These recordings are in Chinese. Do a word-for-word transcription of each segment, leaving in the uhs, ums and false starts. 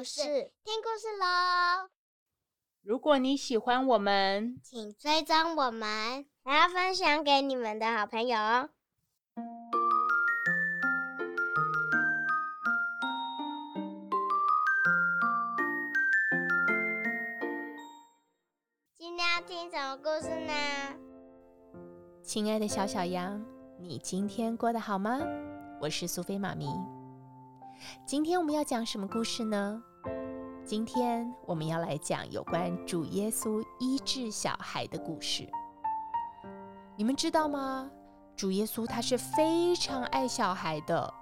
故事，听故事喽！如果你喜欢我们，请追踪我们，然后分享给你们的好朋友哦。今天要听什么故事呢？亲爱的小小羊，你今天过得好吗？我是苏菲妈咪。今天我们要讲什么故事呢？今天我们要来讲有关主耶稣医治小孩的故事。你们知道吗？主耶稣他是非常爱小孩的。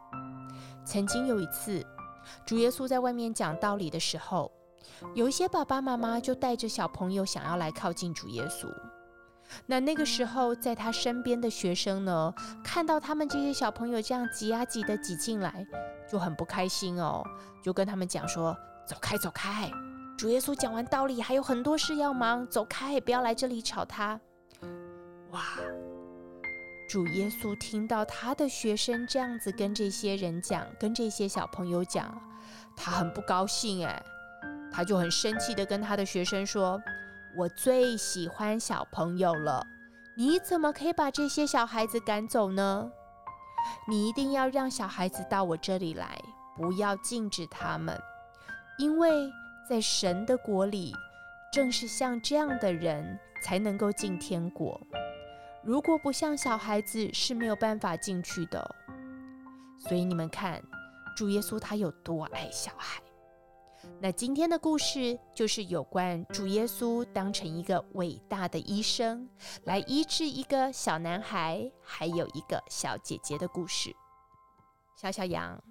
曾经有一次，主耶稣在外面讲道理的时候，有一些爸爸妈妈就带着小朋友想要来靠近主耶稣。那那个时候在他身边的学生呢，看到他们这些小朋友这样挤啊挤的挤进来，就很不开心哦，就跟他们讲说，走开走开，主耶稣讲完道理还有很多事要忙，走开，不要来这里吵他。哇，主耶稣听到他的学生这样子跟这些人讲，跟这些小朋友讲，他很不高兴耶，他就很生气的跟他的学生说，我最喜欢小朋友了，你怎么可以把这些小孩子赶走呢？你一定要让小孩子到我这里来，不要禁止他们，因为在神的国里，正是像这样的人才能够进天国，如果不像小孩子是没有办法进去的。所以你们看，主耶稣他有多爱小孩。那今天的故事就是有关主耶稣当成一个伟大的医生，来医治一个小男孩，还有一个小姐姐的故事。小小羊，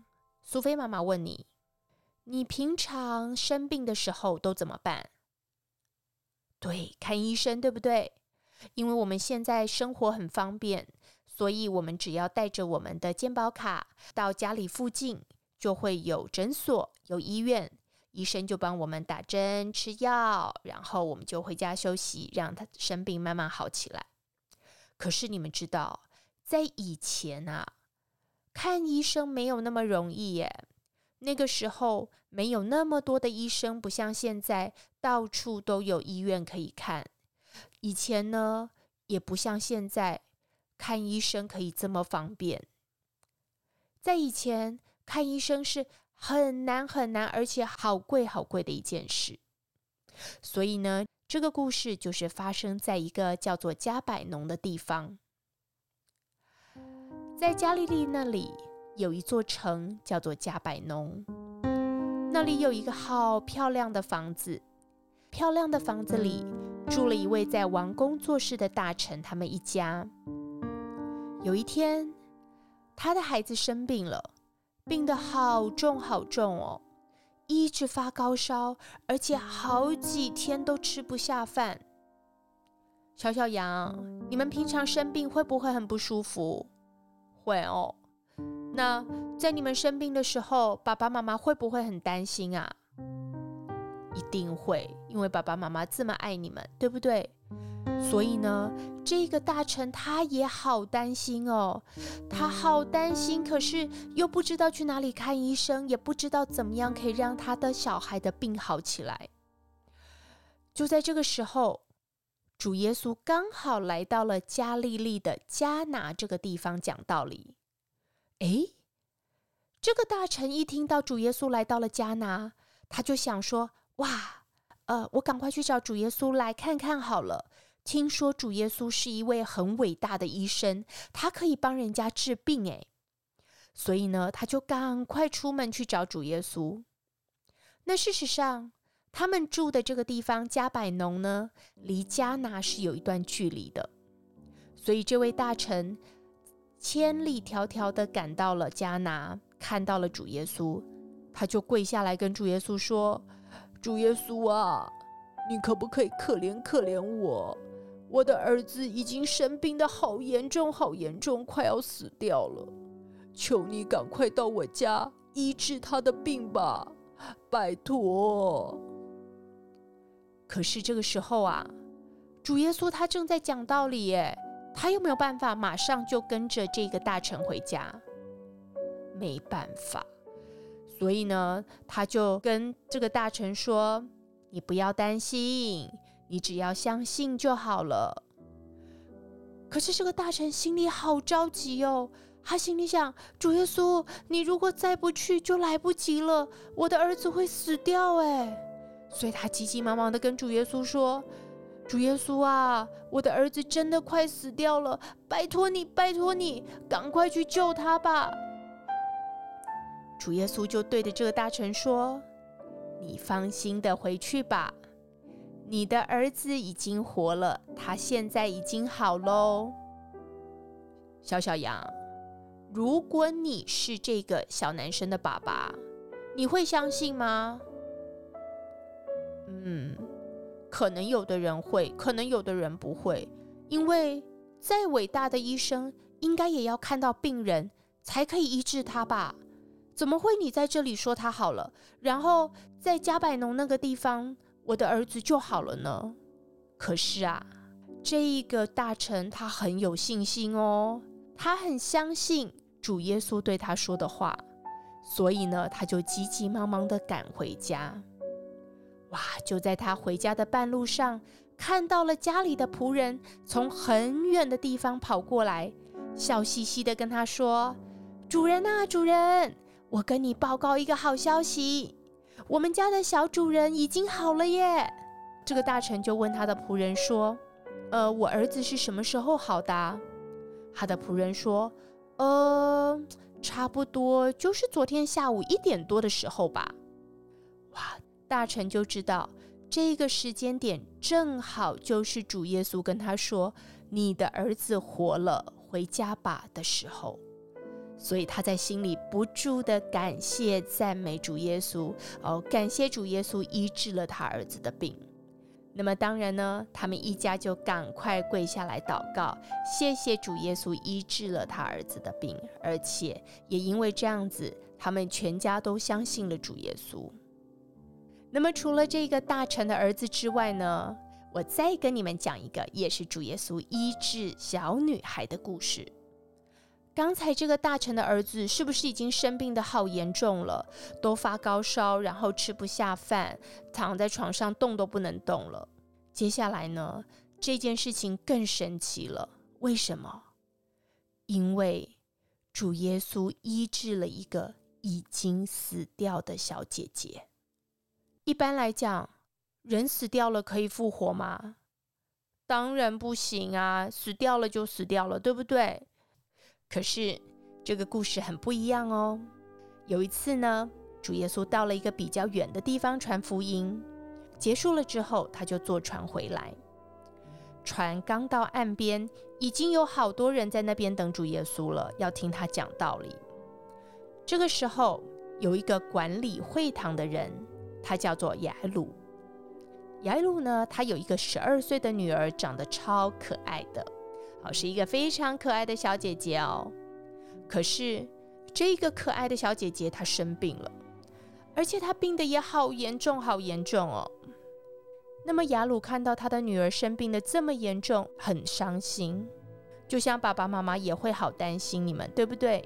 苏菲妈妈问你，你平常生病的时候都怎么办？对，看医生，对不对？因为我们现在生活很方便，所以我们只要带着我们的健保卡，到家里附近就会有诊所，有医院，医生就帮我们打针吃药，然后我们就回家休息，让他生病慢慢好起来。可是你们知道，在以前啊，看医生没有那么容易耶。那个时候没有那么多的医生，不像现在到处都有医院可以看。以前呢，也不像现在看医生可以这么方便。在以前看医生是很难很难，而且好贵好贵的一件事。所以呢，这个故事就是发生在一个叫做加百农的地方。在加利利那里有一座城叫做加百农，那里有一个好漂亮的房子，漂亮的房子里住了一位在王宫做事的大臣他们一家。有一天，他的孩子生病了，病得好重好重哦，一直发高烧，而且好几天都吃不下饭。小小羊，你们平常生病会不会很不舒服？会哦。那在你们生病的时候，爸爸妈妈会不会很担心啊？一定会，因为爸爸妈妈这么爱你们，对不对？所以呢，这个大臣他也好担心哦，他好担心，可是又不知道去哪里看医生，也不知道怎么样可以让他的小孩的病好起来。就在这个时候，主耶稣刚好来到了加利利的加拿这个地方讲道理。诶，这个大臣一听到主耶稣来到了加拿，他就想说，哇，呃，我赶快去找主耶稣来看看好了。听说主耶稣是一位很伟大的医生，他可以帮人家治病诶。所以呢，他就赶快出门去找主耶稣。那事实上，他们住的这个地方加百农呢，离加拿是有一段距离的。所以这位大臣千里迢迢地赶到了加拿，看到了主耶稣，他就跪下来跟主耶稣说，主耶稣啊，你可不可以可怜可怜我？我的儿子已经生病得好严重好严重，快要死掉了，求你赶快到我家医治他的病吧，拜托。可是这个时候啊，主耶稣他正在讲道理耶，他又没有办法马上就跟着这个大臣回家，没办法。所以呢，他就跟这个大臣说，你不要担心，你只要相信就好了。可是这个大臣心里好着急哦，他心里想，主耶稣，你如果再不去就来不及了，我的儿子会死掉耶。所以他急急忙忙地跟主耶稣说，主耶稣啊，我的儿子真的快死掉了，拜托你，拜托你，赶快去救他吧。主耶稣就对着这个大臣说，你放心地回去吧，你的儿子已经活了，他现在已经好喽。小小羊，如果你是这个小男生的爸爸，你会相信吗？嗯，可能有的人会，可能有的人不会，因为再伟大的医生应该也要看到病人才可以医治他吧。怎么会你在这里说他好了，然后在加百农那个地方我的儿子就好了呢？可是啊，这一个大臣他很有信心哦，他很相信主耶稣对他说的话，所以呢，他就急急忙忙地赶回家。哇，就在他回家的半路上，看到了家里的仆人从很远的地方跑过来，笑嘻嘻地跟他说，主人啊，主人，我跟你报告一个好消息，我们家的小主人已经好了耶。这个大臣就问他的仆人说，呃，我儿子是什么时候好的啊？他的仆人说，呃，差不多就是昨天下午一点多的时候吧。哇，大臣就知道这个时间点正好就是主耶稣跟他说，你的儿子活了，回家吧的时候。所以他在心里不住地感谢赞美主耶稣、哦、感谢主耶稣医治了他儿子的病。那么当然呢，他们一家就赶快跪下来祷告，谢谢主耶稣医治了他儿子的病，而且也因为这样子，他们全家都相信了主耶稣。那么除了这个大臣的儿子之外呢，我再跟你们讲一个也是主耶稣医治小女孩的故事。刚才这个大臣的儿子是不是已经生病得好严重了，都发高烧，然后吃不下饭，躺在床上动都不能动了。接下来呢，这件事情更神奇了。为什么？因为主耶稣医治了一个已经死掉的小姐姐。一般来讲，人死掉了可以复活吗？当然不行啊，死掉了就死掉了，对不对？可是这个故事很不一样哦。有一次呢，主耶稣到了一个比较远的地方传福音，结束了之后他就坐船回来。船刚到岸边，已经有好多人在那边等主耶稣了，要听他讲道理。这个时候有一个管理会堂的人，他叫做雅鲁。雅鲁呢，他有一个十二岁的女儿，长得超可爱的，是一个非常可爱的小姐姐哦。可是这个可爱的小姐姐她生病了，而且她病得也好严重好严重哦。那么雅鲁看到她的女儿生病得这么严重，很伤心，就像爸爸妈妈也会好担心你们，对不对？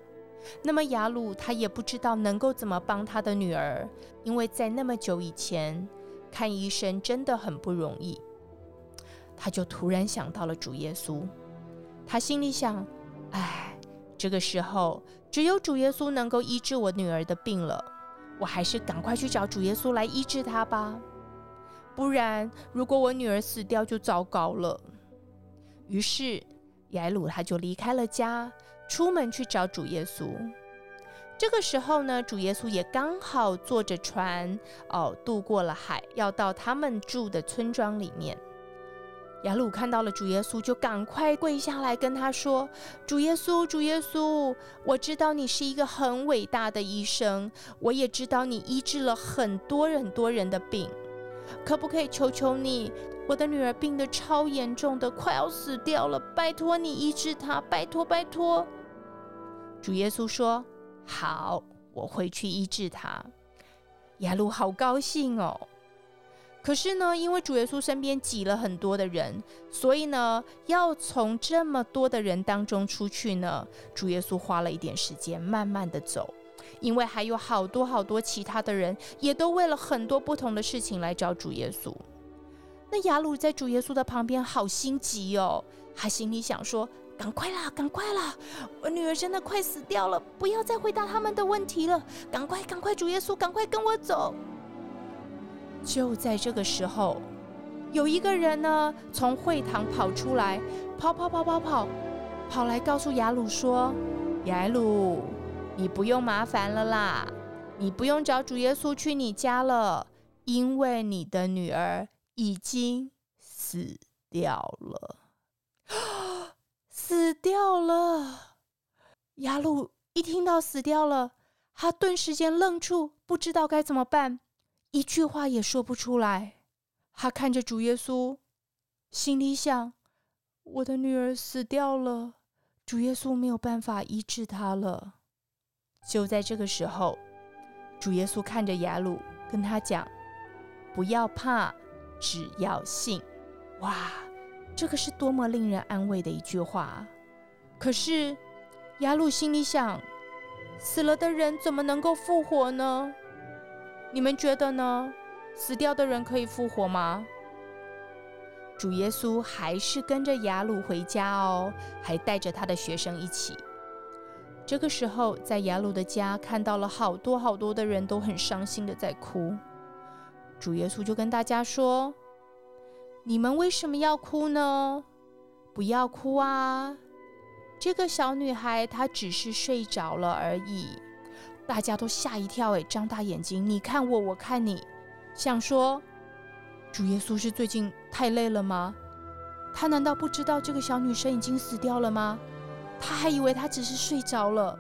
那么雅鲁她也不知道能够怎么帮她的女儿，因为在那么久以前看医生真的很不容易。她就突然想到了主耶稣，他心里想，哎，这个时候只有主耶稣能够医治我女儿的病了，我还是赶快去找主耶稣来医治她吧，不然如果我女儿死掉就糟糕了。于是雅鲁他就离开了家，出门去找主耶稣。这个时候呢，主耶稣也刚好坐着船、哦、渡过了海，要到他们住的村庄里面。雅鲁看到了主耶稣，就赶快跪下来跟他说，主耶稣，主耶稣，我知道你是一个很伟大的医生，我也知道你医治了很多很多人的病，可不可以求求你，我的女儿病得超严重的，快要死掉了，拜托你医治她，拜托拜托。主耶稣说，好，我会去医治她。雅鲁好高兴哦。可是呢，因为主耶稣身边挤了很多的人，所以呢，要从这么多的人当中出去呢，主耶稣花了一点时间慢慢的走，因为还有好多好多其他的人也都为了很多不同的事情来找主耶稣。那雅鲁在主耶稣的旁边好心急哦，他心里想说，赶快啦赶快啦，我女儿真的快死掉了，不要再回答他们的问题了，赶快赶快，主耶稣赶快跟我走。就在这个时候，有一个人呢从会堂跑出来，跑跑跑跑跑跑来告诉雅鲁说，雅鲁，你不用麻烦了啦，你不用找主耶稣去你家了，因为你的女儿已经死掉了。死掉了！雅鲁一听到死掉了，他顿时间愣住，不知道该怎么办，一句话也说不出来。他看着主耶稣，心里想，我的女儿死掉了，主耶稣没有办法医治她了。就在这个时候，主耶稣看着雅鲁跟他讲，不要怕，只要信。哇，这个是多么令人安慰的一句话。可是雅鲁心里想，死了的人怎么能够复活呢？你们觉得呢？死掉的人可以复活吗？主耶稣还是跟着雅鲁回家哦，还带着他的学生一起。这个时候在雅鲁的家看到了好多好多的人都很伤心的在哭，主耶稣就跟大家说，你们为什么要哭呢？不要哭啊，这个小女孩她只是睡着了而已。大家都吓一跳，诶，张大眼睛，你看我我看你，想说主耶稣是最近太累了吗？他难道不知道这个小女生已经死掉了吗？他还以为她只是睡着了。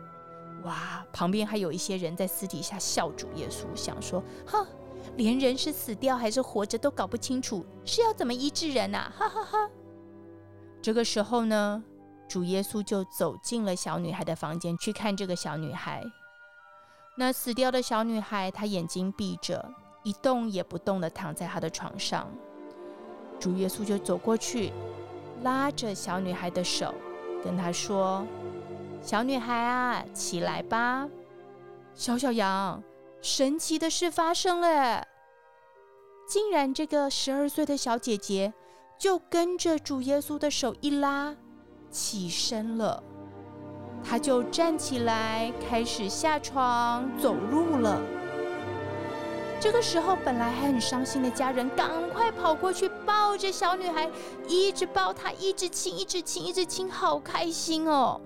哇，旁边还有一些人在私底下笑主耶稣，想说，哼，连人是死掉还是活着都搞不清楚，是要怎么医治人啊，哈哈哈哈。这个时候呢，主耶稣就走进了小女孩的房间，去看这个小女孩。那死掉的小女孩，她眼睛闭着，一动也不动地躺在她的床上。主耶稣就走过去，拉着小女孩的手，跟她说，小女孩啊，起来吧。小小羊，神奇的事发生了，竟然这个十二岁的小姐姐就跟着主耶稣的手一拉起身了，她就站起来开始下床走路了。这个时候本来还很伤心的家人赶快跑过去抱着小女孩，一直抱她，一直亲一直亲一直亲，好开心哦。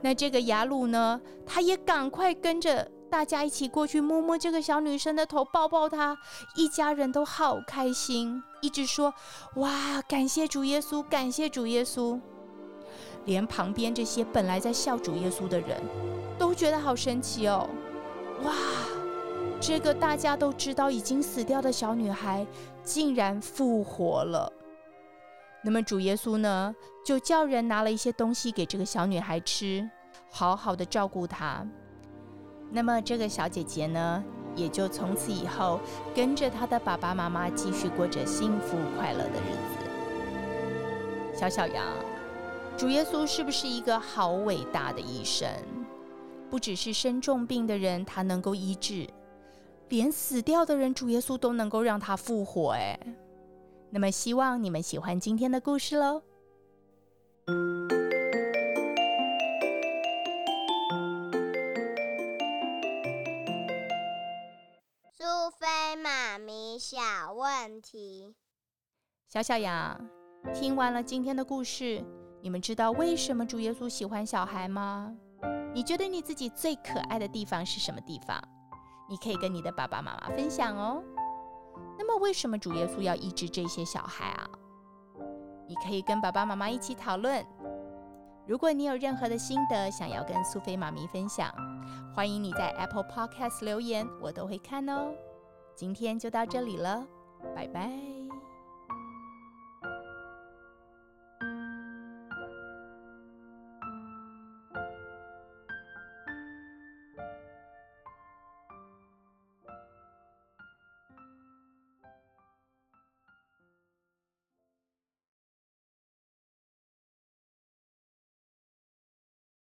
那这个雅鲁呢，她也赶快跟着大家一起过去摸摸这个小女生的头，抱抱她，一家人都好开心，一直说，哇，感谢主耶稣，感谢主耶稣。连旁边这些本来在笑主耶稣的人都觉得好神奇哦，哇，这个大家都知道已经死掉的小女孩竟然复活了。那么主耶稣呢，就叫人拿了一些东西给这个小女孩吃，好好的照顾她。那么这个小姐姐呢，也就从此以后跟着她的爸爸妈妈继续过着幸福快乐的日子。小小羊，主耶稣是不是一个好伟大的医生？不只是生重病的人他能够医治，连死掉的人主耶稣都能够让他复活。哎，那么希望你们喜欢今天的故事咯。苏菲妈咪小问题，小小羊，听完了今天的故事，你们知道为什么主耶稣喜欢小孩吗？你觉得你自己最可爱的地方是什么地方？你可以跟你的爸爸妈妈分享哦。那么为什么主耶稣要医治这些小孩啊？你可以跟爸爸妈妈一起讨论。如果你有任何的心得想要跟苏菲妈咪分享，欢迎你在 Apple Podcast 留言，我都会看哦。今天就到这里了，拜拜。